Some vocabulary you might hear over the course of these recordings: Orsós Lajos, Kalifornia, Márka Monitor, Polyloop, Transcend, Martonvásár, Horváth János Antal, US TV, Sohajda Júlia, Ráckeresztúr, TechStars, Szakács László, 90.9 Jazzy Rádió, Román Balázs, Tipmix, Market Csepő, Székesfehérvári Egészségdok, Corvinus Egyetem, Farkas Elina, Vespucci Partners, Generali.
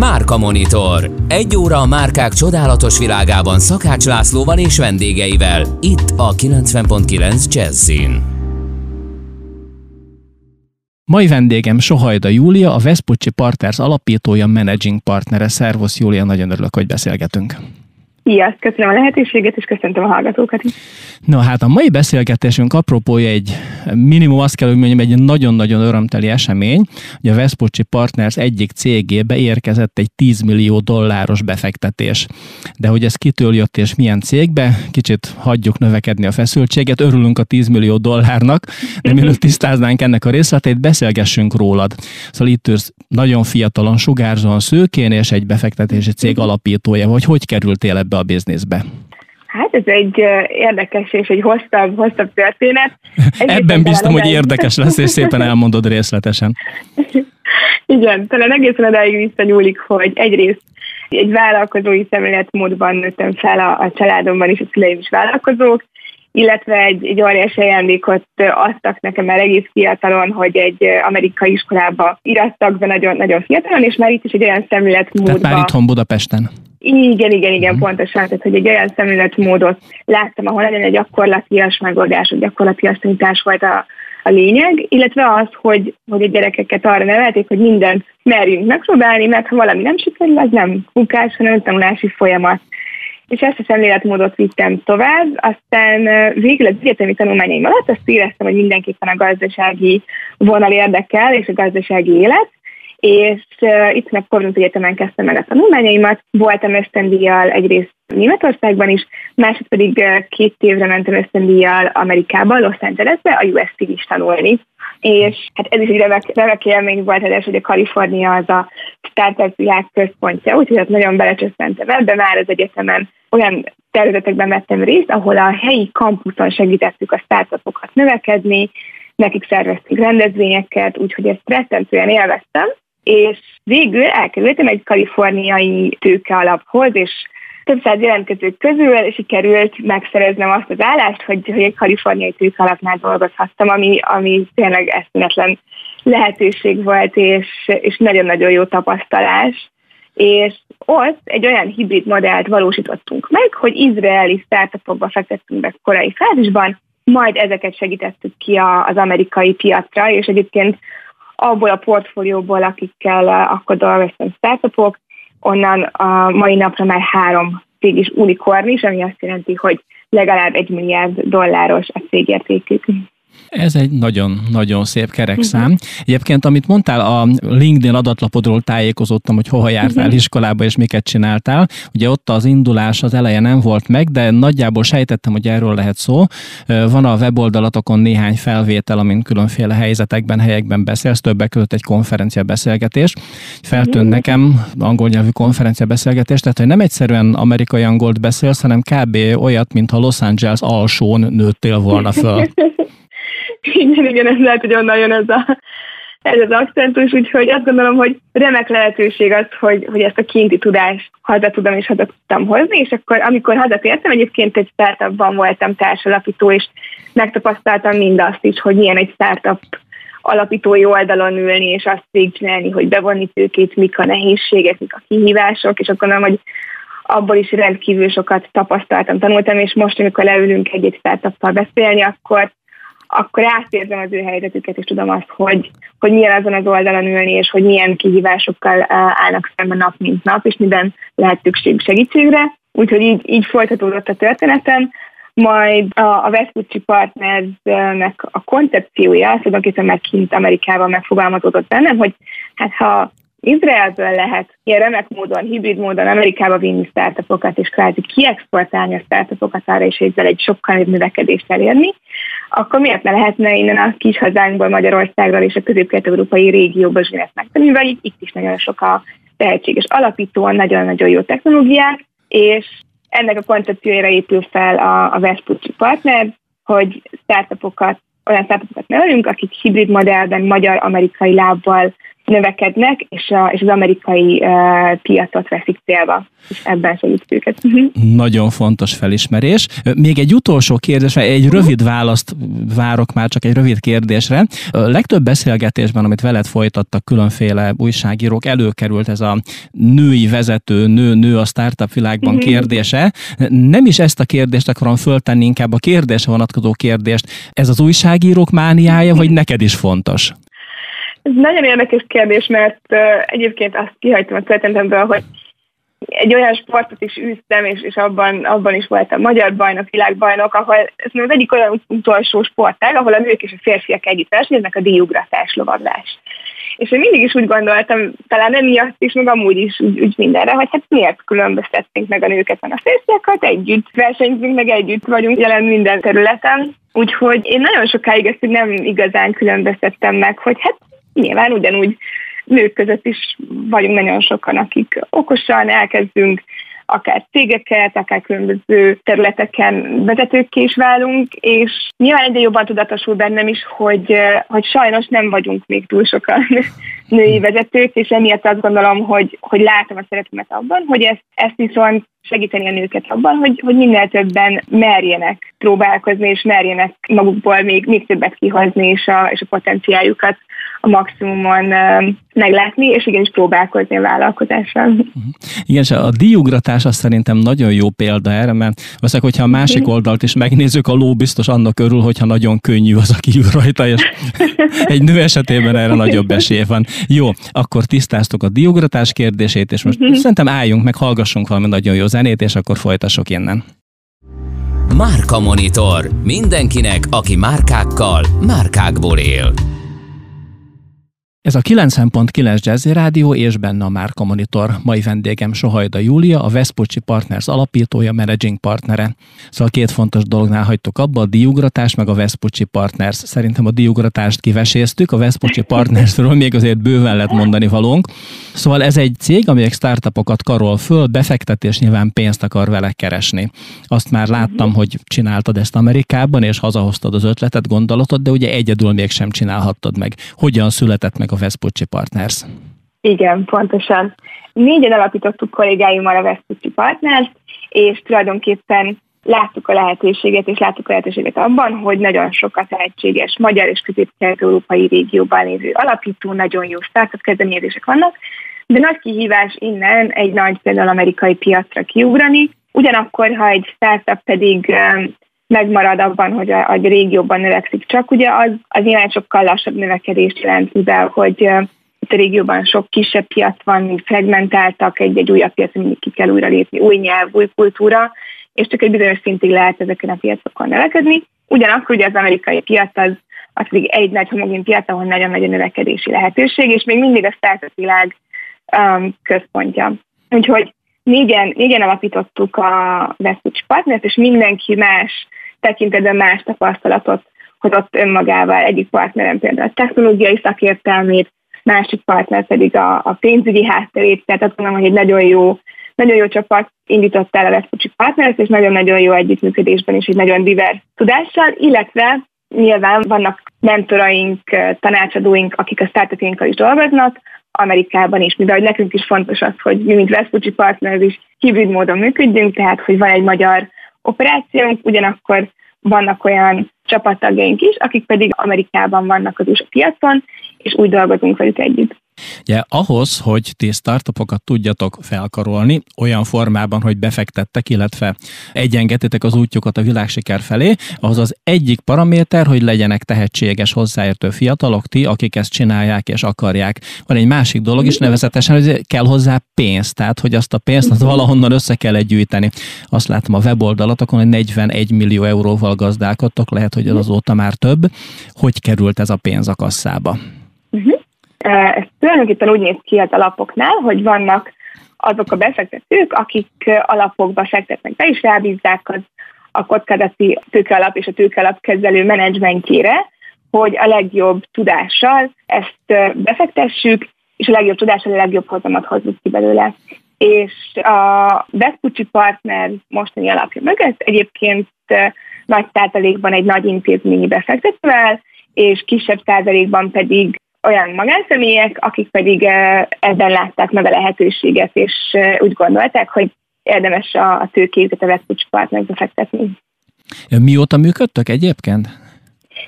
Márka Monitor. Egy óra a márkák csodálatos világában Szakács Lászlóval és vendégeivel. Itt a 90.9 Jazzyn. Mai vendégem Sohajda Júlia, a Vespucci Partners alapítója, managing partnere. Szervusz Júlia, nagyon örülök, hogy beszélgetünk. Sziasztok, köszönöm a lehetőséget, és köszöntöm a hallgatókat is. Na hát a mai beszélgetésünk apropója egy minimum, azt kell, hogy mondjam, egy nagyon-nagyon örömteli esemény, hogy a Vespucci Partners egyik cégébe érkezett egy $10 millió befektetés. De hogy ez kitől jött és milyen cégbe, kicsit hagyjuk növekedni a feszültséget, örülünk a $10 millió, de mielőtt tisztáznánk ennek a részletét, beszélgessünk rólad. Szóval itt ősz nagyon fiatalon, sugárzóan szőkén, és egy befektetési cég alapítója, vagy hogy kerültél ebbe a bizniszbe? Hát ez egy érdekes és egy hosszabb történet. Ebben biztam, hogy érdekes lesz, és szépen elmondod részletesen. Igen, talán egészen odáig visszanyúlik, hogy egyrészt egy vállalkozói szemléletmódban nőttem fel a családomban, és a szüleim is vállalkozók, illetve egy óriási ajándékot adtak nekem már egész fiatalon, hogy egy amerikai iskolába irattak be nagyon, nagyon fiatalon, és már itt is egy olyan szemléletmódban... Tehát már itthon Budapesten. Igen, pontosan. Tehát, hogy egy olyan szemléletmódot láttam, ahol legyen egy gyakorlatias megoldás, egy gyakorlatias tanítás volt a lényeg, illetve az, hogy a gyerekeket arra nevelték, hogy mindent merjünk megpróbálni, mert ha valami nem sikerül, az nem munkás, hanem tanulási folyamat. És ezt a szemléletmódot vittem tovább, aztán végül az egyetemi tanulmányaim alatt azt éreztem, hogy mindenképpen a gazdasági vonal érdekel, és a gazdasági élet, és itt meg Corvinus Egyetemen kezdtem meg a tanulmányaimat, voltam ösztöndíjjal egyrészt Németországban is, másrészt pedig 2 évre mentem ösztöndíjjal Amerikába, Los Angelesbe, a US TV is tanulni. És hát ez is egy remek élmény volt, hogy a Kalifornia az a startup világ központja, úgyhogy hát nagyon belecsöppentem ebbe, már az egyetemen olyan területekben vettem részt, ahol a helyi kampuszon segítettük a startupokat növekedni, nekik szerveztünk rendezvényeket, úgyhogy ezt rettentően élveztem, és végül elkerültem egy kaliforniai tőkealaphoz, és több száz jelentkezők közül, és sikerült megszereznem azt az állást, hogy egy kaliforniai tőkealapnál dolgozhattam, ami tényleg eszméletlen lehetőség volt, és nagyon-nagyon jó tapasztalás. És ott egy olyan hibrid modellt valósítottunk meg, hogy izraeli startupokba fektettünk be korai fázisban, majd ezeket segítettük ki az amerikai piacra, és egyébként abból a portfólióból, akikkel akkor dolgoztam startupok, onnan a mai napra már 3 cég is unikorn is, ami azt jelenti, hogy legalább $1 milliárd a cégértékük. Ez egy nagyon-nagyon szép kerekszám. Uh-huh. Egyébként, amit mondtál, a LinkedIn adatlapodról tájékozottam, hogy hova jártál iskolába, és miket csináltál. Ugye ott az indulás az eleje nem volt meg, de nagyjából sejtettem, hogy erről lehet szó. Van a weboldalatokon néhány felvétel, amin különféle helyzetekben, helyekben beszélsz, többek között egy konferencia beszélgetés. Feltűnt nekem angol nyelvű konferencia beszélgetés, tehát hogy nem egyszerűen amerikai angolt beszélsz, hanem kb. Olyat, mintha Los Angeles alsón nőttél volna föl. Igen, ez lehet, hogy onnan jön ez az akcentus, úgyhogy azt gondolom, hogy remek lehetőség az, hogy ezt a kinti tudást haza tudom és haza tudtam hozni, és akkor amikor hazatértem, egyébként egy startupban voltam társalapító, és megtapasztaltam mindazt is, hogy milyen egy startup alapítói oldalon ülni, és azt végigcsinálni, hogy bevonni tőkét, mik a nehézségek, mik a kihívások, és akkor gondolom, hogy abból is rendkívül sokat tapasztaltam, tanultam, és most, amikor leülünk egy startuppal beszélni, akkor átérzem az ő helyzetüket, és tudom azt, hogy milyen azon az oldalon ülni, és hogy milyen kihívásokkal állnak szemben nap, mint nap, és miben lehet szükség segítségre. Úgyhogy így folytatódott a történetem. Majd a Vespucci Partnersnek a koncepciója, tulajdonképpen már kint Amerikában megfogalmazódott bennem, hogy hát ha Izraelből lehet ilyen remek módon, hibrid módon Amerikába vinni startupokat, és kvázi kiexportálni a startupokat arra, és ezzel egy sokkal nagyobb növekedést elérni, akkor miért ne lehetne innen a kis hazánkból, Magyarországról és a közép-kelet-európai régióból zsinát megtenni, mivel itt is nagyon sok a tehetséges alapító, nagyon-nagyon jó technológiák, és ennek a koncepciójára épül fel a Vespucci Partner, hogy olyan startupokat nevelünk, akik hibrid modellben magyar-amerikai lábbal növekednek, és az amerikai piacot veszik célba, és ebben segítjük őket. Nagyon fontos felismerés. Még egy utolsó kérdés, egy rövid választ várok már, csak egy rövid kérdésre. A legtöbb beszélgetésben, amit veled folytattak különféle újságírók, előkerült ez a női vezető, nő a startup világban kérdése. Nem is ezt a kérdést akarom föltenni, inkább a kérdésre vonatkozó kérdést. Ez az újságírók mániája, vagy neked is fontos? Ez nagyon érdekes kérdés, mert egyébként azt kihagytam a történetemből, hogy egy olyan sportot is űztem, és abban is voltam magyar bajnok, világbajnok, ahol ez az egyik olyan utolsó sportág, ahol a nők és a férfiak együtt versenyeznek, a díjugratás, lovaglás. És én mindig is úgy gondoltam, talán emiatt is, meg amúgy is úgy mindenre, hogy hát miért különböztetnénk meg a nőket, meg a férfiakat, együtt versenyzünk, meg együtt vagyunk jelen minden területen. Úgyhogy én nagyon sokáig ezt nem igazán különböztettem meg, hogy hát nyilván ugyanúgy nők között is vagyunk nagyon sokan, akik okosan elkezdünk akár cégeket, akár különböző területeken vezetőkké is válunk, és nyilván egyre jobban tudatosul bennem is, hogy sajnos nem vagyunk még túl sokan női vezetők, és emiatt azt gondolom, hogy látom a szeretemet abban, hogy ezt viszont segíteni a nőket abban, hogy minél többen merjenek próbálkozni, és merjenek magukból még többet kihozni, és a potenciáljukat a maximumon meglátni, és igenis próbálkozni a vállalkozással. Igen, és a díjugratás az szerintem nagyon jó példa erre, mert valószínűleg, hogyha a másik oldalt is megnézzük, a ló biztos annak örül, hogyha nagyon könnyű az, aki ül rajta, és egy nő esetében erre nagyobb esély van. Jó, akkor tisztáztuk a díjugratás kérdését, és most szerintem álljunk meg, hallgassunk valami nagyon jó zenét, és akkor folytassuk innen. Márka Monitor. Mindenkinek, aki márkákkal, márkákból él. Ez a 90.9 Jazzy Rádió, és benne a Márka Monitor. Mai vendégem Sohajda Júlia, a Vespucci Partners alapítója, managing partnere. Szóval két fontos dolognál hagytuk abba, a díjugratás, meg a Vespucci Partners. Szerintem a díjugratást kiveséztük, a Vespucci Partnersről még azért bőven lett mondani valónk. Szóval ez egy cég, amelyek startupokat karol föl, befektet, és nyilván pénzt akar vele keresni. Azt már láttam, hogy csináltad ezt Amerikában, és hazahoztad az ötletet, gondolatot, de ugye egyedül mégsem csinálhattad meg. Hogyan született meg a Vespucci Partners? Igen, pontosan. Négyen alapítottuk kollégáimmal a Vespucci Partners, és tulajdonképpen láttuk a lehetőséget abban, hogy nagyon sok a tehetséges magyar és közép-kelet-európai régióban lévő alapító, nagyon jó startup kezdeményezések vannak, de nagy kihívás innen egy nagy, például amerikai piacra kiugrani, ugyanakkor, ha egy startup pedig megmarad abban, hogy a régióban növekszik, csak ugye az nyilván sokkal lassabb növekedést jelent, mivel hogy itt a régióban sok kisebb piac van, mint fragmentáltak, egy újabb piac, mindig ki kell újra lépni, új nyelv, új kultúra, és csak egy bizonyos szintig lehet ezeken a piacokon növekedni. Ugyanakkor ugye az amerikai piac az pedig egy nagy homogén piac, ahol nagyon nagy a növekedési lehetőség, és még mindig a startup világ központja. Úgyhogy négyen alapítottuk a Vespucci Partnert, és mindenki más tekintetben más tapasztalatot hozott önmagával. Egyik partnerem például a technológiai szakértelmét, másik partner pedig a pénzügyi hátterét, tehát azt mondom, hogy egy nagyon jó csapat indított el a Vespucci Partnert, és nagyon-nagyon jó együttműködésben is, egy nagyon divers tudással, illetve nyilván vannak mentoraink, tanácsadóink, akik a startupjainkkal is dolgoznak, Amerikában is, mivel nekünk is fontos az, hogy mi, mint Vespucci Partners is hibrid módon működjünk, tehát, hogy van egy magyar operációnk, ugyanakkor vannak olyan csapattagjaink is, akik pedig Amerikában vannak az USA piacon, és úgy dolgozunk velük együtt. Ugye, ahhoz, hogy ti startupokat tudjatok felkarolni olyan formában, hogy befektettek, illetve egyengetitek az útjukat a világsiker felé, ahhoz az egyik paraméter, hogy legyenek tehetséges, hozzáértő fiatalok, ti, akik ezt csinálják és akarják. Van egy másik dolog is, nevezetesen, hogy kell hozzá pénz, tehát hogy azt a pénzt valahonnan össze kell gyűjteni. Azt látom a weboldalatokon, hogy 41 millió euróval gazdálkodtok, lehet, hogy azóta már több. Hogy került ez a pénz a kasszába? Ez tulajdonképpen úgy néz ki az alapoknál, hogy vannak azok a befektetők, akik alapokba fektetnek be, és rábízzák a kockázati tőkealap és a tőkealapkezelő menedzsmentjére, hogy a legjobb tudással ezt befektessük, és a legjobb tudással a legjobb hozamot hozzuk ki belőle. És a Vespucci Partner mostani alapja mögött egyébként nagy százalékban egy nagy intézményi befektetővel, és kisebb százalékban pedig olyan magánszemélyek, akik pedig ebben látták meg a lehetőséget, és úgy gondolták, hogy érdemes a tőkéjüket a Vespucci Partnersbe fektetni. Mióta működtök egyébként?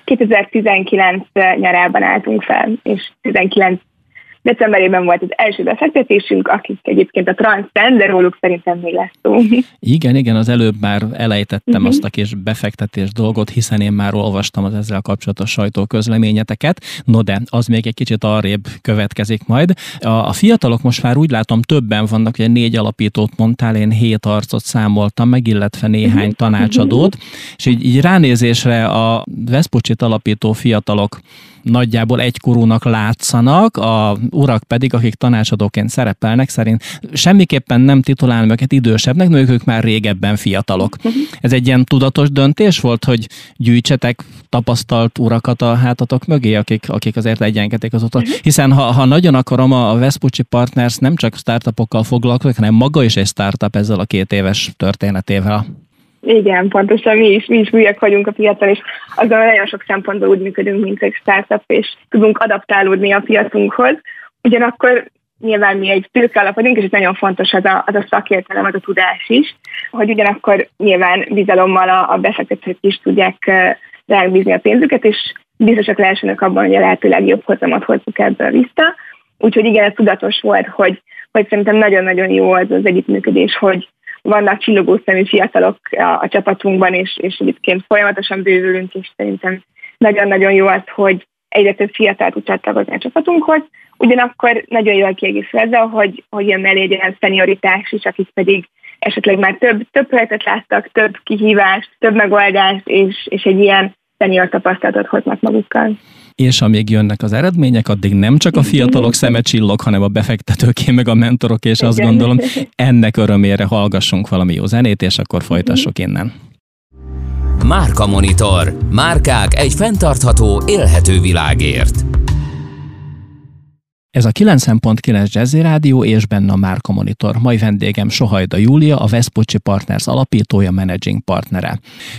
2019 nyarában álltunk fel, és 19 decemberében volt az első befektetésünk, akik egyébként a Transcend, de róluk szerintem még lesz szó. Igen, az előbb már elejtettem azt a kis befektetés dolgot, hiszen én már olvastam az ezzel kapcsolatos sajtóközleményeteket. No de, az még egy kicsit arrébb következik majd. A fiatalok most már úgy látom többen vannak, hogy 4 alapítót mondtál, én 7 arcot számoltam meg, illetve néhány tanácsadót, és így ránézésre a Vespucci-t alapító fiatalok nagyjából egykorúnak látszanak, a urak pedig, akik tanácsadóként szerepelnek, szerint semmiképpen nem titulálom őket idősebbnek, mert ők már régebben fiatalok. Ez egy ilyen tudatos döntés volt, hogy gyűjtsetek tapasztalt urakat a hátatok mögé, akik azért egyenkedik az otthon. Hiszen ha nagyon akarom, a Vespucci Partners nem csak startupokkal foglalkozik, hanem maga is egy startup ezzel a 2 éves történetével. Igen, pontosan mi is újak vagyunk a piacon, és azon nagyon sok szempontból úgy működünk, mint egy startup, és tudunk adaptálódni a piacunkhoz. Ugyanakkor nyilván mi egy tőke alap vagyunk, és ez nagyon fontos az a szakértelem, az a tudás is, hogy ugyanakkor nyilván bizalommal a befektetők is tudják ránk bízni a pénzüket, és biztosak lehessenek abban, hogy a lehető legjobb hozamot hozzuk ebből vissza. Úgyhogy igen, ez tudatos volt, hogy szerintem nagyon-nagyon jó az együttműködés, hogy vannak csillogó szemű fiatalok a csapatunkban, és egyébként folyamatosan bővülünk, és szerintem nagyon-nagyon jó az, hogy egyre több fiatal tud csatlakozni a csapatunkhoz. Ugyanakkor nagyon jól kiegészül ezzel, hogy jön mellé egy olyan szenioritás is, akik pedig esetleg már több projektet láttak, több kihívást, több megoldást, és egy ilyen senior tapasztalatot hoznak magukkal. És amíg jönnek az eredmények, addig nem csak a fiatalok szeme csillog, hanem a befektetőké, meg a mentorok, és azt gondolom, ennek örömére hallgassunk valami jó zenét, és akkor folytassuk innen. Márka Monitor. Márkák egy fenntartható, élhető világért. Ez a 90.9 Jazzy Rádió, és benne a Márka Monitor. Mai vendégem Sohajda Júlia, a Vespucci Partners alapítója, managing partnere.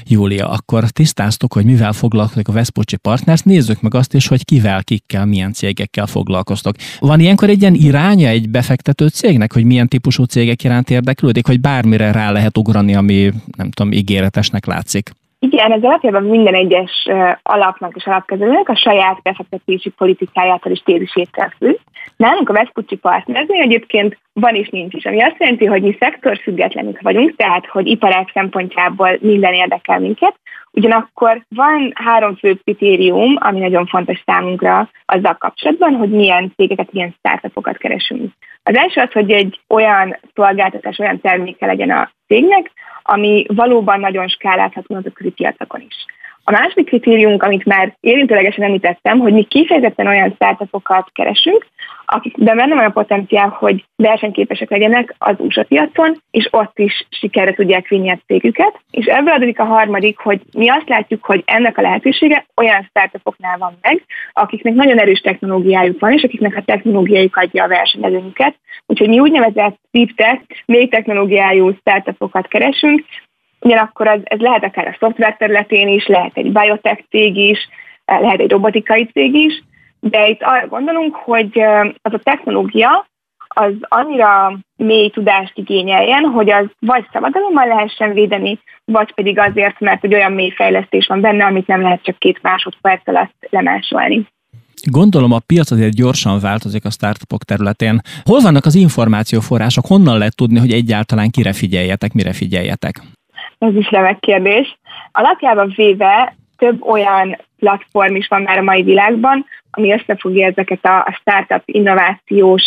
Júlia, akkor tisztáztuk, hogy mivel foglalkozik a Vespucci Partners, nézzük meg azt is, hogy kivel, kikkel, milyen cégekkel foglalkoztok. Van ilyenkor egy ilyen iránya egy befektető cégnek, hogy milyen típusú cégek iránt érdeklődik, hogy bármire rá lehet ugrani, ami nem tudom, ígéretesnek látszik? Igen, ez alapjában minden egyes alapnak és alapkezelőnek a saját befektetési politikájától és tézisétől függ. Nálunk a Vespucci Partnersnél egyébként van és nincs is, ami azt jelenti, hogy mi szektorfüggetlenek vagyunk, tehát hogy iparág szempontjából minden érdekel minket. Ugyanakkor van 3 fő kritérium, ami nagyon fontos számunkra azzal kapcsolatban, hogy milyen cégeket, ilyen startupokat keresünk. Az első az, hogy egy olyan szolgáltatás, olyan terméke legyen a cégnek, ami valóban nagyon skálázható nemzetközi piacokon is. A második kritériumunk, amit már érintőlegesen említettem, hogy mi kifejezetten olyan startupokat keresünk, akikben benne van a potenciál, hogy versenyképesek legyenek az USA piacon, és ott is sikerre tudják vinni a cégüket. És ebből adódik a harmadik, hogy mi azt látjuk, hogy ennek a lehetősége olyan startupoknál van meg, akiknek nagyon erős technológiájuk van, és akiknek a technológiájuk adja a versenyelőnyüket. Úgyhogy mi úgynevezett deep tech, mély technológiájú startupokat keresünk. Ugyanakkor ez lehet akár a szoftver területén is, lehet egy biotech cég is, lehet egy robotikai cég is, de itt arra gondolunk, hogy az a technológia az annyira mély tudást igényeljen, hogy az vagy szabadalommal lehessen védeni, vagy pedig azért, mert egy olyan mély fejlesztés van benne, amit nem lehet csak 2 másodperc alatt lemásolni. Gondolom a piac azért gyorsan változik a startupok területén. Hol vannak az információforrások? Honnan lehet tudni, hogy egyáltalán kire figyeljetek, mire figyeljetek? Ez is remek kérdés. Alapjában véve több olyan platform is van már a mai világban, ami összefogja ezeket a startup innovációs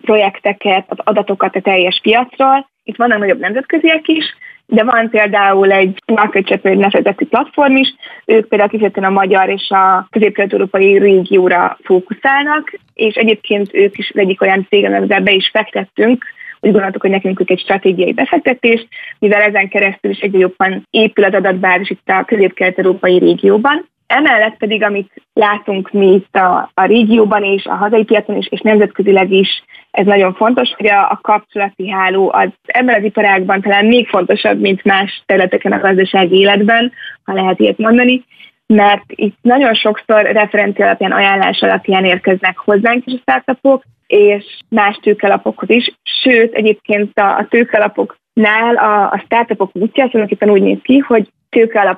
projekteket, az adatokat a teljes piacról. Itt vannak nagyobb nemzetköziek is, de van például egy Market Csepő nevezetű platform is, ők például kifejezetten a magyar és a közép-kelet-európai régióra fókuszálnak, és egyébként ők is egyik olyan cég, amivel be is fektettünk. Úgy gondoltuk, hogy nekünk egy stratégiai befektetés, mivel ezen keresztül is egyre jobban épül az adatbázis itt a közép-kelet-európai régióban. Emellett pedig, amit látunk mi itt a régióban és a hazai piacon is, és nemzetközileg is, ez nagyon fontos, hogy a kapcsolati háló az ebben az iparágban talán még fontosabb, mint más területeken a gazdasági életben, ha lehet ilyet mondani, mert itt nagyon sokszor referencia alapján, ajánlás alapján érkeznek hozzánk is a startupok, és más tőkelapokhoz is. Sőt, egyébként a tőkelapoknál a startupok útja tulajdonképpen úgy néz ki, hogy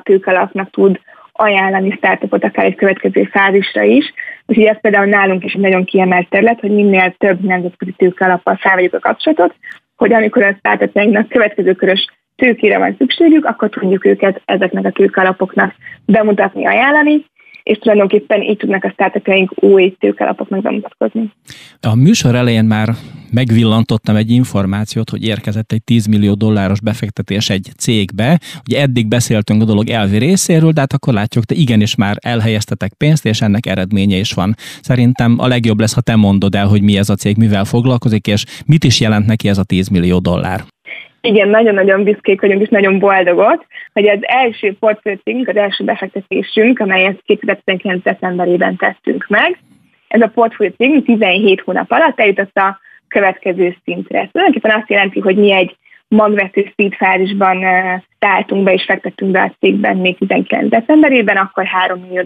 tőkelapnak tud ajánlani startupot akár egy következő fázisra is. Úgyhogy ez például nálunk is egy nagyon kiemelt terület, hogy minél több nemzetközi tőkelappal felvegyük a kapcsolatot, hogy amikor a startupjainknak következő körös tőkére van szükségük, akkor tudjuk őket ezeknek a tőkelapoknak bemutatni, ajánlani, és tulajdonképpen így tudnak a startupjaink új tőkelapoknak bemutatkozni. A műsor elején már megvillantottam egy információt, hogy érkezett egy $10 millió befektetés egy cégbe. Ugye eddig beszéltünk a dolog elvi részéről, de hát akkor látjuk, te igenis már elhelyeztetek pénzt, és ennek eredménye is van. Szerintem a legjobb lesz, ha te mondod el, hogy mi ez a cég, mivel foglalkozik, és mit is jelent neki ez a $10 millió. Igen, nagyon-nagyon büszkék vagyunk, és nagyon boldogok, hogy az első portfóliónk, az első befektetésünk, amelyet 2019. decemberében tettünk meg, ez a portfóliónk 17 hónap alatt eljutott a következő szintre. Tulajdonképpen azt jelenti, hogy mi egy magvető seed fázisban szálltunk be és fektettünk be a cégben még 19. decemberében, akkor $3 millió,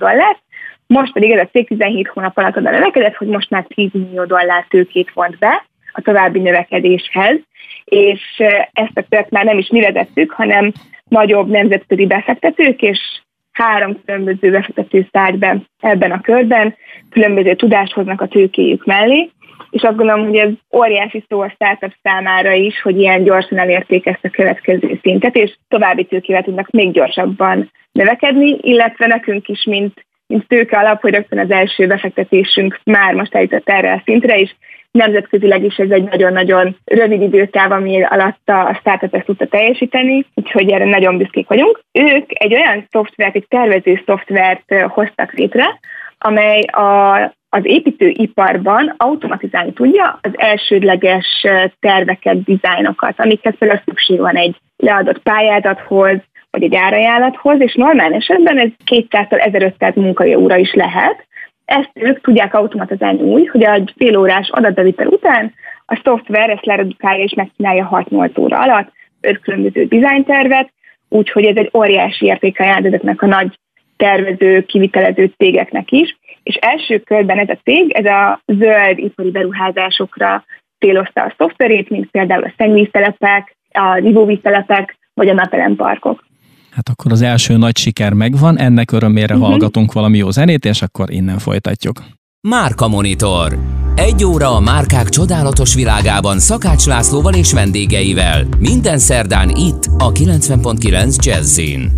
most pedig ez a cég 17 hónap alatt oda növekedett, hogy most már $10 millió tőkét vont be a további növekedéshez, és ezt a tört már nem is mi vezettük, hanem nagyobb nemzetközi befektetők, és 3 különböző befektető szállt be ebben a körben, különböző tudást hoznak a tőkéjük mellé, és azt gondolom, hogy ez óriási szó a startup számára is, hogy ilyen gyorsan elérték ezt a következő szintet, és további tőkével tudnak még gyorsabban növekedni, illetve nekünk is, mint tőke alap, hogy rögtön az első befektetésünk már most eljutott erre a szintre is. Nemzetközileg is ez egy nagyon-nagyon rövid időtáv, ami alatt a startup ezt tudta teljesíteni, úgyhogy erre nagyon büszkék vagyunk. Ők egy olyan szoftvert, egy tervező szoftvert hoztak létre, amely az építőiparban automatizálni tudja az elsődleges terveket, dizájnokat, amikhez például szükség van egy leadott pályázathoz, vagy egy árajánlathoz, és normál esetben ez 200-1500 munkaóra is lehet. Ezt ők tudják automatizálni úgy, hogy egy félórás adatbevitel után a szoftver ezt leradikálja és megcsinálja 6-8 óra alatt 5 különböző dizájntervet, úgyhogy ez egy óriási értéke jelent ezeknek a nagy tervező, kivitelező cégeknek is. És első körben ez a cég, ez a zöld ipari beruházásokra célozta a szoftverét, mint például a szennyvíztelepek, a ivóvíztelepek vagy a napelemparkok. Hát akkor az első nagy siker megvan, ennek örömére hallgatunk valami jó zenét, és akkor innen folytatjuk. Márka Monitor. Egy óra a márkák csodálatos világában Szakács Lászlóval és vendégeivel. Minden szerdán itt a 90.9 Jazzin.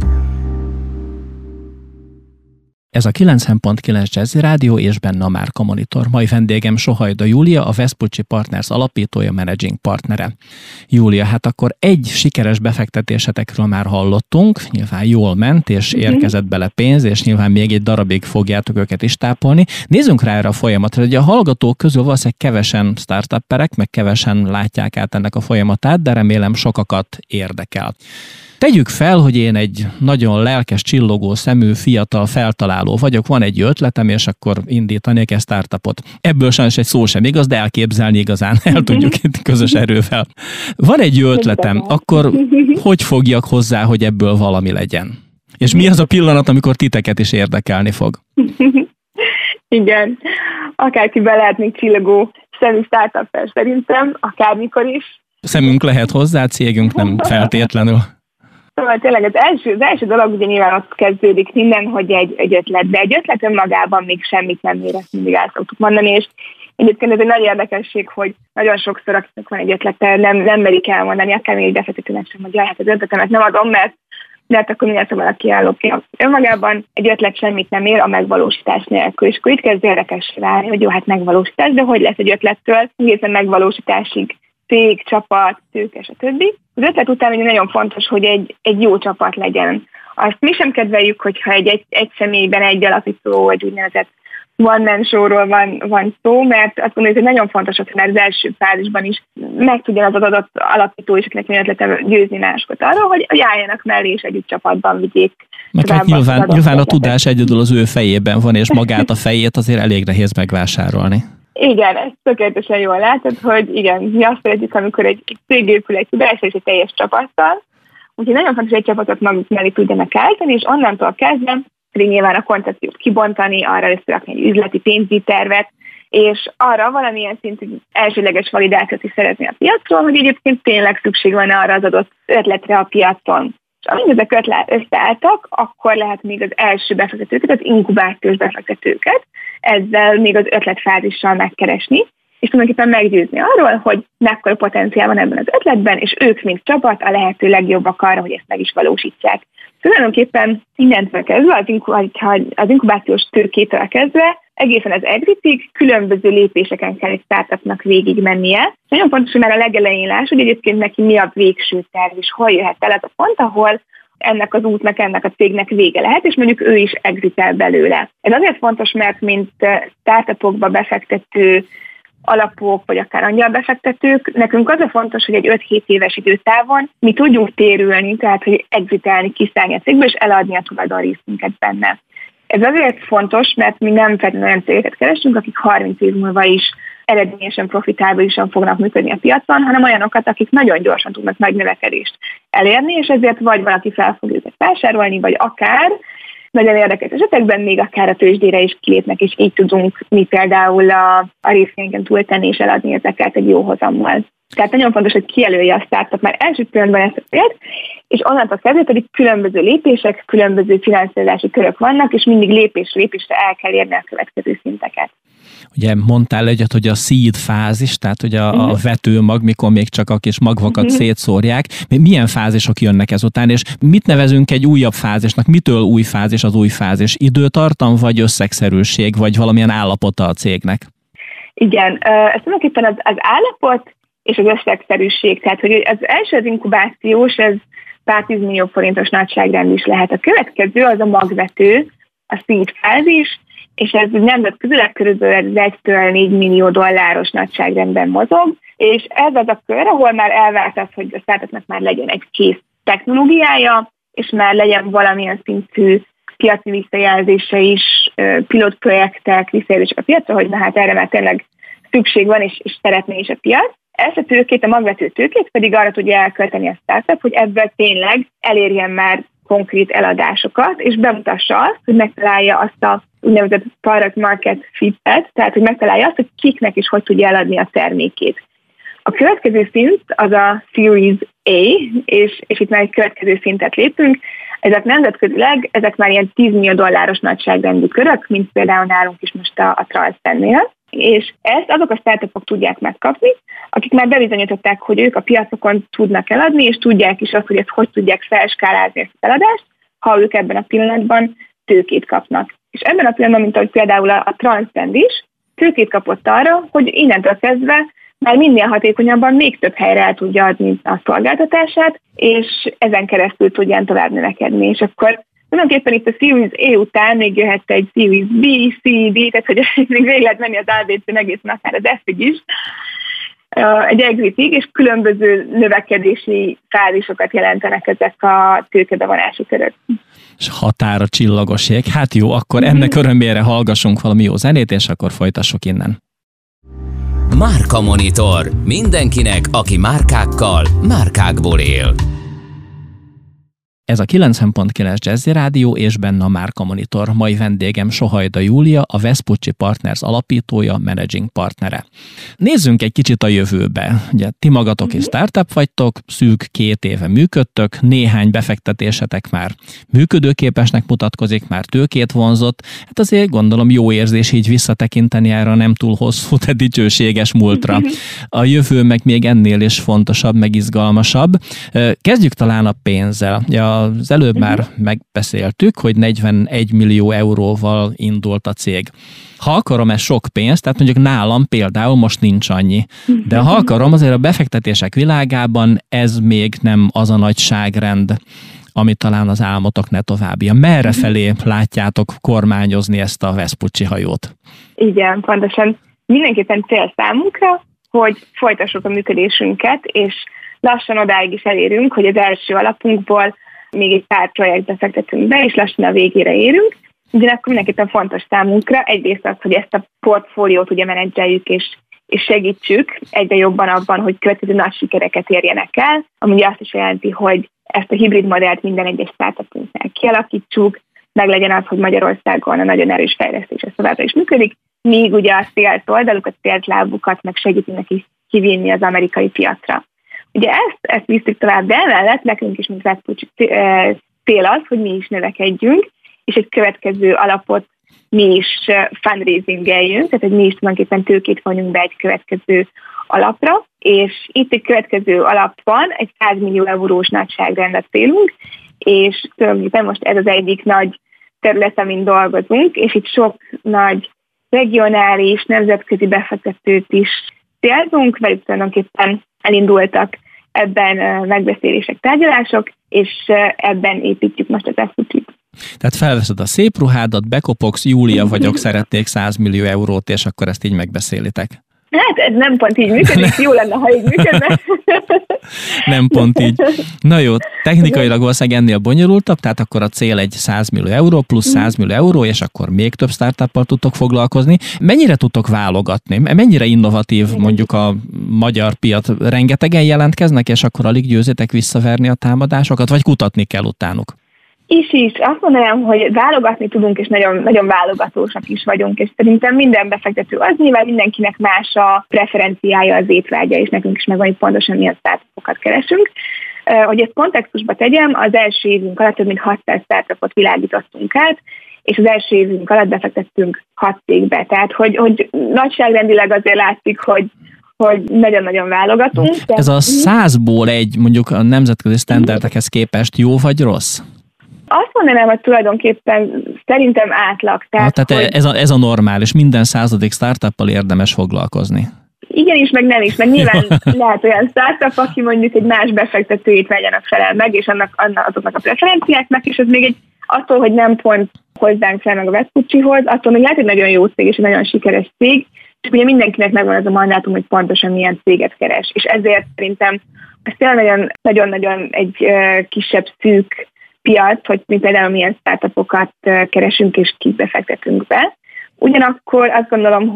Ez a 90.9 Jazzy Rádió, és benne a Márka Monitor. Mai vendégem Sohajda Júlia, a Vespucci Partners alapítója, managing partnere. Júlia, hát akkor egy sikeres befektetésetekről már hallottunk, nyilván jól ment, és érkezett bele pénz, és nyilván még egy darabig fogjátok őket is tápolni. Nézzünk rá erre a folyamatra, hogy a hallgatók közül valószínűleg kevesen startupperek, meg kevesen látják át ennek a folyamatát, de remélem sokakat érdekel. Tegyük fel, hogy én egy nagyon lelkes, csillogó szemű, fiatal feltaláló vagyok, van egy ötletem, és akkor indítanék egy startupot. Ebből sajnos egy szó sem igaz, de elképzelni igazán el tudjuk itt közös erővel. Van egy ötletem, akkor hogy fogjak hozzá, hogy ebből valami legyen? És mi az a pillanat, amikor titeket is érdekelni fog? Igen, akárki be lehet még csillogó szemű startupper szerintem, akármikor is. Szemünk lehet hozzá, cégünk nem feltétlenül. Szóval tényleg az első dolog ugye nyilván ott kezdődik minden, hogy egy ötlet, de egy ötlet önmagában még semmit nem ér, ezt mindig el szoktuk mondani, és egyébként ez egy nagy érdekesség, hogy nagyon sokszor, akiknek van egy ötlete, nem merik elmondani, akár még egy befektetőnek sem, hogy jaj, hát az ötletemet nem adom, mert akkor mindjárt szóval a kiállóként. Önmagában egy ötlet semmit nem ér a megvalósítás nélkül, és akkor itt kezd érdekes válni, hogy jó, hát megvalósítás, de hogy lesz egy ötlettől egészen megvalósításig? Cég, csapat, tőke, stb. Az ötlet után ugye nagyon fontos, hogy egy jó csapat legyen. Azt mi sem kedveljük, hogyha egy személyben egy alapító, egy úgynevezett one-man show-ról van szó, mert azt gondolom, hogy ez nagyon fontos, hogy már az első fázisban is meg tudja az adott alapító, és akinek mi ötletem győzni másokat arról, hogy álljanak mellé, és együtt csapatban vigyék. Mert hát nyilván a tudás egyedül az ő fejében van, és magát a fejét azért elég nehéz megvásárolni. Igen, ezt tökéletesen jól látod, hogy igen, mi azt szeretjük, amikor egy cég épül egy belső és egy teljes csapattal, úgyhogy nagyon fontos, hogy egy csapatot maguk mellé tudjanak állítani, és onnantól kezdve pedig nyilván a koncepciót kibontani, arra összerakni egy üzleti pénzügyi tervet, és arra valamilyen szintű elsődleges validációt is szerezni a piacról, hogy egyébként tényleg szükség van arra az adott ötletre a piacon. És amint ezek összeálltak, akkor lehet még az első befektetőket, az inkubációs befektetőket ezzel még az ötletfázissal megkeresni, és tulajdonképpen meggyőzni arról, hogy mekkora potenciál van ebben az ötletben, és ők, mint csapat, a lehető legjobbak arra, hogy ezt meg is valósítsák. Tulajdonképpen mindentől kezdve, az inkubációs tőkétől kezdve, egészen az exitig különböző lépéseken kell egy startupnak végigmennie. Nagyon fontos, hogy már a legelején láss, hogy egyébként neki mi a végső terv, és hol jöhet el ez a pont, ahol ennek az útnak, ennek a cégnek vége lehet, és mondjuk ő is exitel belőle. Ez azért fontos, mert mint startupokba befektető alapok, vagy akár angyalbefektetők, nekünk az a fontos, hogy egy 5-7 éves időtávon mi tudjunk térülni, tehát hogy exitelni, kiszállni a cégből, és eladni a tulajdonrészünket benne. Ez azért fontos, mert mi nem feltétlenül olyan cégeket keresünk, akik 30 év múlva is eredményesen, profitábilisan fognak működni a piacon, hanem olyanokat, akik nagyon gyorsan tudnak nagy növekedést elérni, és ezért vagy valaki fel fog őket vásárolni, vagy akár nagyon érdekes esetekben még akár a tőzsdére is kilépnek, és így tudunk mi például a részvényeken túltenni és eladni ezeket egy jó hozammal. Tehát nagyon fontos, hogy kijelölje a startup már első pillanatban ezt a célt, és onnantól kezdve pedig különböző lépések, különböző finanszírozási körök vannak, és mindig lépésre el kell érni a következő szinteket. Ugye mondtál egyet, hogy a seed fázis, tehát hogy a vetőmag, mikor még csak a kis magvakat szétszórják, milyen fázisok jönnek ezután, és mit nevezünk egy újabb fázisnak? Mitől új fázis az új fázis? Időtartam, vagy összegszerűség, vagy valamilyen állapota a cégnek? Igen, ez tulajdonképpen az állapot és az összegszerűség, tehát hogy az első az inkubációs, ez pár 10 millió forintos nagyságrend is lehet. A következő az a magvető, a seed fázis, és ez nemzetközileg körülbelül 1-től 4 millió dolláros nagyságrendben mozog, és ez az a kör, ahol már elvárt az, hogy a startupnak már legyen egy kész technológiája, és már legyen valamilyen szintű piaci visszajelzése is, pilotprojektek, visszajelzések a piacra, hogy na hát erre már tényleg szükség van, és szeretné is a piac. Ezt a tőkét, a magvető tőkét pedig arra tudja elkölteni a startup, hogy ebből tényleg elérjen már konkrét eladásokat, és bemutassa azt, hogy megtalálja azt a úgynevezett product market fit-et, tehát hogy megtalálja azt, hogy kiknek is hogy tudja eladni a termékét. A következő szint az a Series A, és itt már egy következő szintet lépünk. Ezek nemzetközileg, ezek már ilyen 10 millió dolláros nagyságrendű körök, mint például nálunk is most a Transcendnél, és ezt azok a startupok tudják megkapni, akik már bebizonyították, hogy ők a piacokon tudnak eladni, és tudják is azt, hogy ezt hogy tudják felskálázni ezt az eladást, ha ők ebben a pillanatban tőkét kapnak. És ebben a pillanatban, mint ahogy például a Transcend is, tőkét kapott arra, hogy innentől kezdve már minél hatékonyabban még több helyre el tudja adni a szolgáltatását, és ezen keresztül tudján tovább növekedni. És akkor tulajdonképpen itt a Series A után még jöhet egy Series B, C, D, tehát hogy még végig lehet menni az ABC-n egészen akár az F-ig is, egy exitig, és különböző növekedési fázisokat jelentenek ezek a tőkebevonási körök. És határa csillagoség. Hát jó, akkor ennek örömére hallgassunk valami jó zenét, és akkor folytassuk innen. Márka Monitor. Mindenkinek, aki márkákkal, márkákból él. Ez a 90.9 Jazzy Rádió, és benne a Márka Monitor. Mai vendégem Sohajda Júlia, a Vespucci Partners alapítója, managing partnere. Nézzünk egy kicsit a jövőbe. Ugye ti magatok is startup vagytok, szűk 2 éve működtök, néhány befektetésetek már működőképesnek mutatkozik, már tőkét vonzott. Hát azért gondolom jó érzés így visszatekinteni erre nem túl hosszú, de dicsőséges múltra. A jövő meg még ennél is fontosabb, meg izgalmasabb. Kezdjük talán a pénzzel. Az előbb már megbeszéltük, hogy 41 millió euróval indult a cég. Ha akarom, ez sok pénz, tehát mondjuk nálam például most nincs annyi. De ha akarom, azért a befektetések világában ez még nem az a nagyságrend, ami talán az álmotok ne továbbja. Merre felé látjátok kormányozni ezt a Vespucci hajót? Igen, pontosan. Mindenképpen cél számunkra, hogy folytassuk a működésünket, és lassan odáig is elérünk, hogy az első alapunkból még egy pár projektbe fektetünk be, és lassan a végére érünk. Ugyanakkor mindenképpen fontos számunkra egyrészt az, hogy ezt a portfóliót ugye menedzseljük és segítsük egyre jobban abban, hogy következő nagy sikereket érjenek el, ami azt is jelenti, hogy ezt a hibrid modellt minden egyes startupunknál kialakítsuk, meglegyen az, hogy Magyarországon a nagyon erős fejlesztés továbbra is működik, míg ugye a szélt oldaluk, a szélt lábukat meg segíti neki kivinni az amerikai piacra. Ugye ezt visszük tovább, de emellett nekünk is, mint Vespucci, cél az, hogy mi is növekedjünk, és egy következő alapot mi is fundraising-eljünk, tehát hogy mi is tulajdonképpen tőkét vonjunk be egy következő alapra, és itt egy következő alap van, egy 100 millió eurós nagyságrend a célunk, és tulajdonképpen most ez az egyik nagy terület, amin dolgozunk, és itt sok nagy regionális, nemzetközi befektetőt is célzunk, velük tulajdonképpen elindultak ebben megbeszélések, tárgyalások, és ebben építjük most az eszkütyűt. Tehát felveszed a szép ruhádat, bekopogsz, Júlia vagyok, szeretnék 100 millió eurót, és akkor ezt így megbeszélitek. Hát ez nem pont így működik, jó lenne, ha így működne. Nem pont így. Na jó, technikailag valószínűleg ennél bonyolultabb, tehát akkor a cél egy 100 millió euró plusz 100 millió euró, és akkor még több startuppal tudtok foglalkozni. Mennyire tudtok válogatni? Mennyire innovatív mondjuk a magyar piac? Rengetegen jelentkeznek, és akkor alig győzitek visszaverni a támadásokat, vagy kutatni kell utánuk? Is. Azt mondanám, hogy válogatni tudunk, és nagyon, nagyon válogatósak is vagyunk, és szerintem minden befektető az, nyilván mindenkinek más a preferenciája, az étvágya, és nekünk is megvan, hogy pontosan milyen startupokat keresünk. Hogy ezt kontextusba tegyem, az első évünk alatt több mint 600 startupot világítottunk át, és az első évünk alatt befektettünk 6 cégbe. Tehát, hogy nagyságrendileg azért látszik, hogy nagyon-nagyon válogatunk. Ez a 100-ból egy, mondjuk a nemzetközi sztenderdekhez képest jó vagy rossz? Azt mondanám, hogy tulajdonképpen szerintem átlag. Tehát ez a normális, minden 100. startuppal érdemes foglalkozni. Igenis, meg nem is, mert nyilván lehet olyan startup, aki mondjuk egy más befektetőjét vegyenek felel meg, és azoknak a preferenciáknak, és ez még egy attól, hogy nem pont hozzánk fel meg a Vespuccihoz, attól még lehet, hogy nagyon jó cég és egy nagyon sikeres cég, és ugye mindenkinek megvan az a mandátum, hogy pontosan milyen céget keres. És ezért szerintem ez tényleg nagyon-nagyon egy kisebb szűk piac, hogy mi például milyen startupokat keresünk és kibefektetünk be. Ugyanakkor azt gondolom,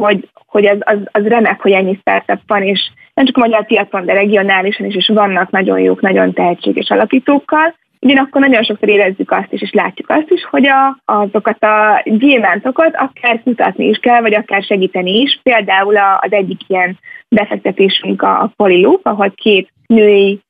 hogy az remek, hogy ennyi startup van, és nem csak a magyar piacon, de regionálisan is, és vannak nagyon jók, nagyon tehetséges alapítókkal. Ugyanakkor nagyon sokszor érezzük azt is, és látjuk azt is, hogy azokat a gyémántokat akár kutatni is kell, vagy akár segíteni is. Például az egyik ilyen befektetésünk a Polyloop, ahol két női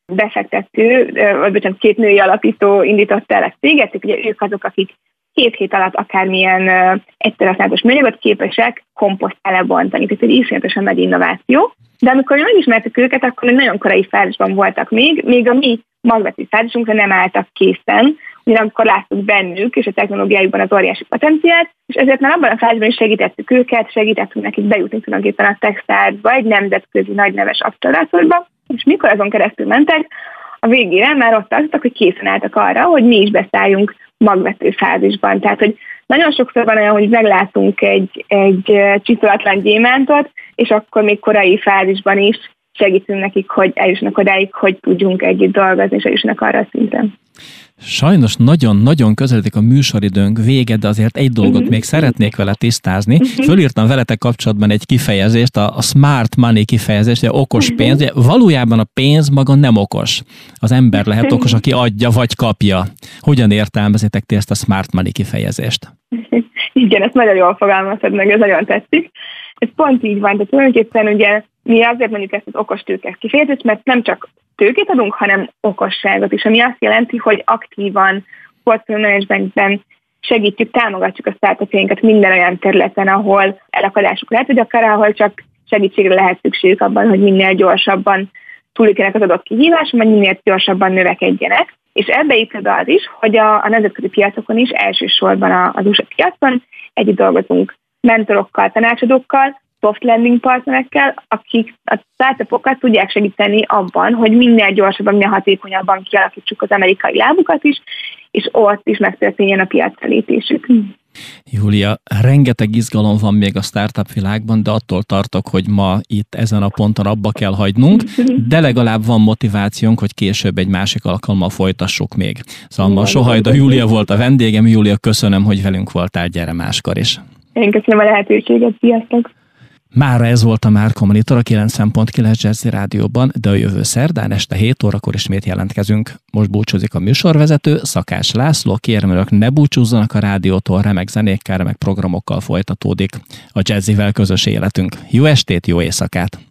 alapító indította el a céget, ugye ők azok, akik 2 hét alatt akármilyen egyszerhasználatos műanyagot képesek komposztá lebontani. Tehát egy iszonyatosan nagy innováció. De amikor megismertük őket, akkor nagyon korai fázisban voltak még a mi magveti fázisunkra nem álltak készen, ugyanakkor láttuk bennük és a technológiájukban az óriási potenciált, és ezért már abban a fázisban is segítettük őket, segítettünk nekik bejutni tulajdonképpen a TechStarsba, egy nemzetközi nagyneves akcelerátorba, és mikor azon keresztül mentek, a végére már ott tartottak, hogy készen álltak arra, hogy mi is beszálljunk magvető fázisban. Tehát, hogy nagyon sokszor van olyan, hogy meglátunk egy csiszolatlan gyémántot, és akkor még korai fázisban is segítünk nekik, hogy eljussanak odáig, hogy tudjunk együtt dolgozni, és eljussanak arra a szinten. Sajnos nagyon-nagyon közeledik a műsoridőnk vége, de azért egy dolgot még szeretnék vele tisztázni. Fölírtam veletek kapcsolatban egy kifejezést, a smart money kifejezést, a okos pénz. Valójában a pénz maga nem okos. Az ember lehet okos, aki adja vagy kapja. Hogyan értelmezitek ti ezt a smart money kifejezést? Igen, ezt nagyon jól fogalmaztad meg, ez nagyon tetszik. Ez pont így van, de tulajdonképpen ugye mi azért mondjuk ezt az okos tőke kifejezést, mert nem csak tőkét adunk, hanem okosságot is, ami azt jelenti, hogy aktívan, portfolio managementben segítjük, támogatjuk a startupjainkat minden olyan területen, ahol elakadásuk lehet, vagy akár ahol csak segítségre lehet szükségük abban, hogy minél gyorsabban túlüljenek az adott kihíváson, vagy minél gyorsabban növekedjenek. És ebbe épül az is, hogy a nemzetközi piacokon is, elsősorban az USA piacon együtt dolgozunk mentorokkal, tanácsadókkal, soft lending partnerekkel, akik a startupokat tudják segíteni abban, hogy minél gyorsabban, minél hatékonyabban kialakítsuk az amerikai lábukat is, és ott is megtörténjen a piacra lépésük. Júlia, rengeteg izgalom van még a startup világban, de attól tartok, hogy ma itt ezen a ponton abba kell hagynunk, de legalább van motivációnk, hogy később egy másik alkalommal folytassuk még. Szóval ma Sohajda Júlia volt a vendégem. Júlia, köszönöm, hogy velünk voltál, gyere máskor is. Én köszönöm a lehetőséget, sziasztok! Mára ez volt a Márka Monitor a 90.9 Jazzy Rádióban, de a jövő szerdán este 7 órakor ismét jelentkezünk. Most búcsúzik a műsorvezető, Szakács László, kérem önök ne búcsúzzanak a rádiótól, remek zenékkel, remek programokkal folytatódik a jazzivel közös életünk. Jó estét, jó éjszakát!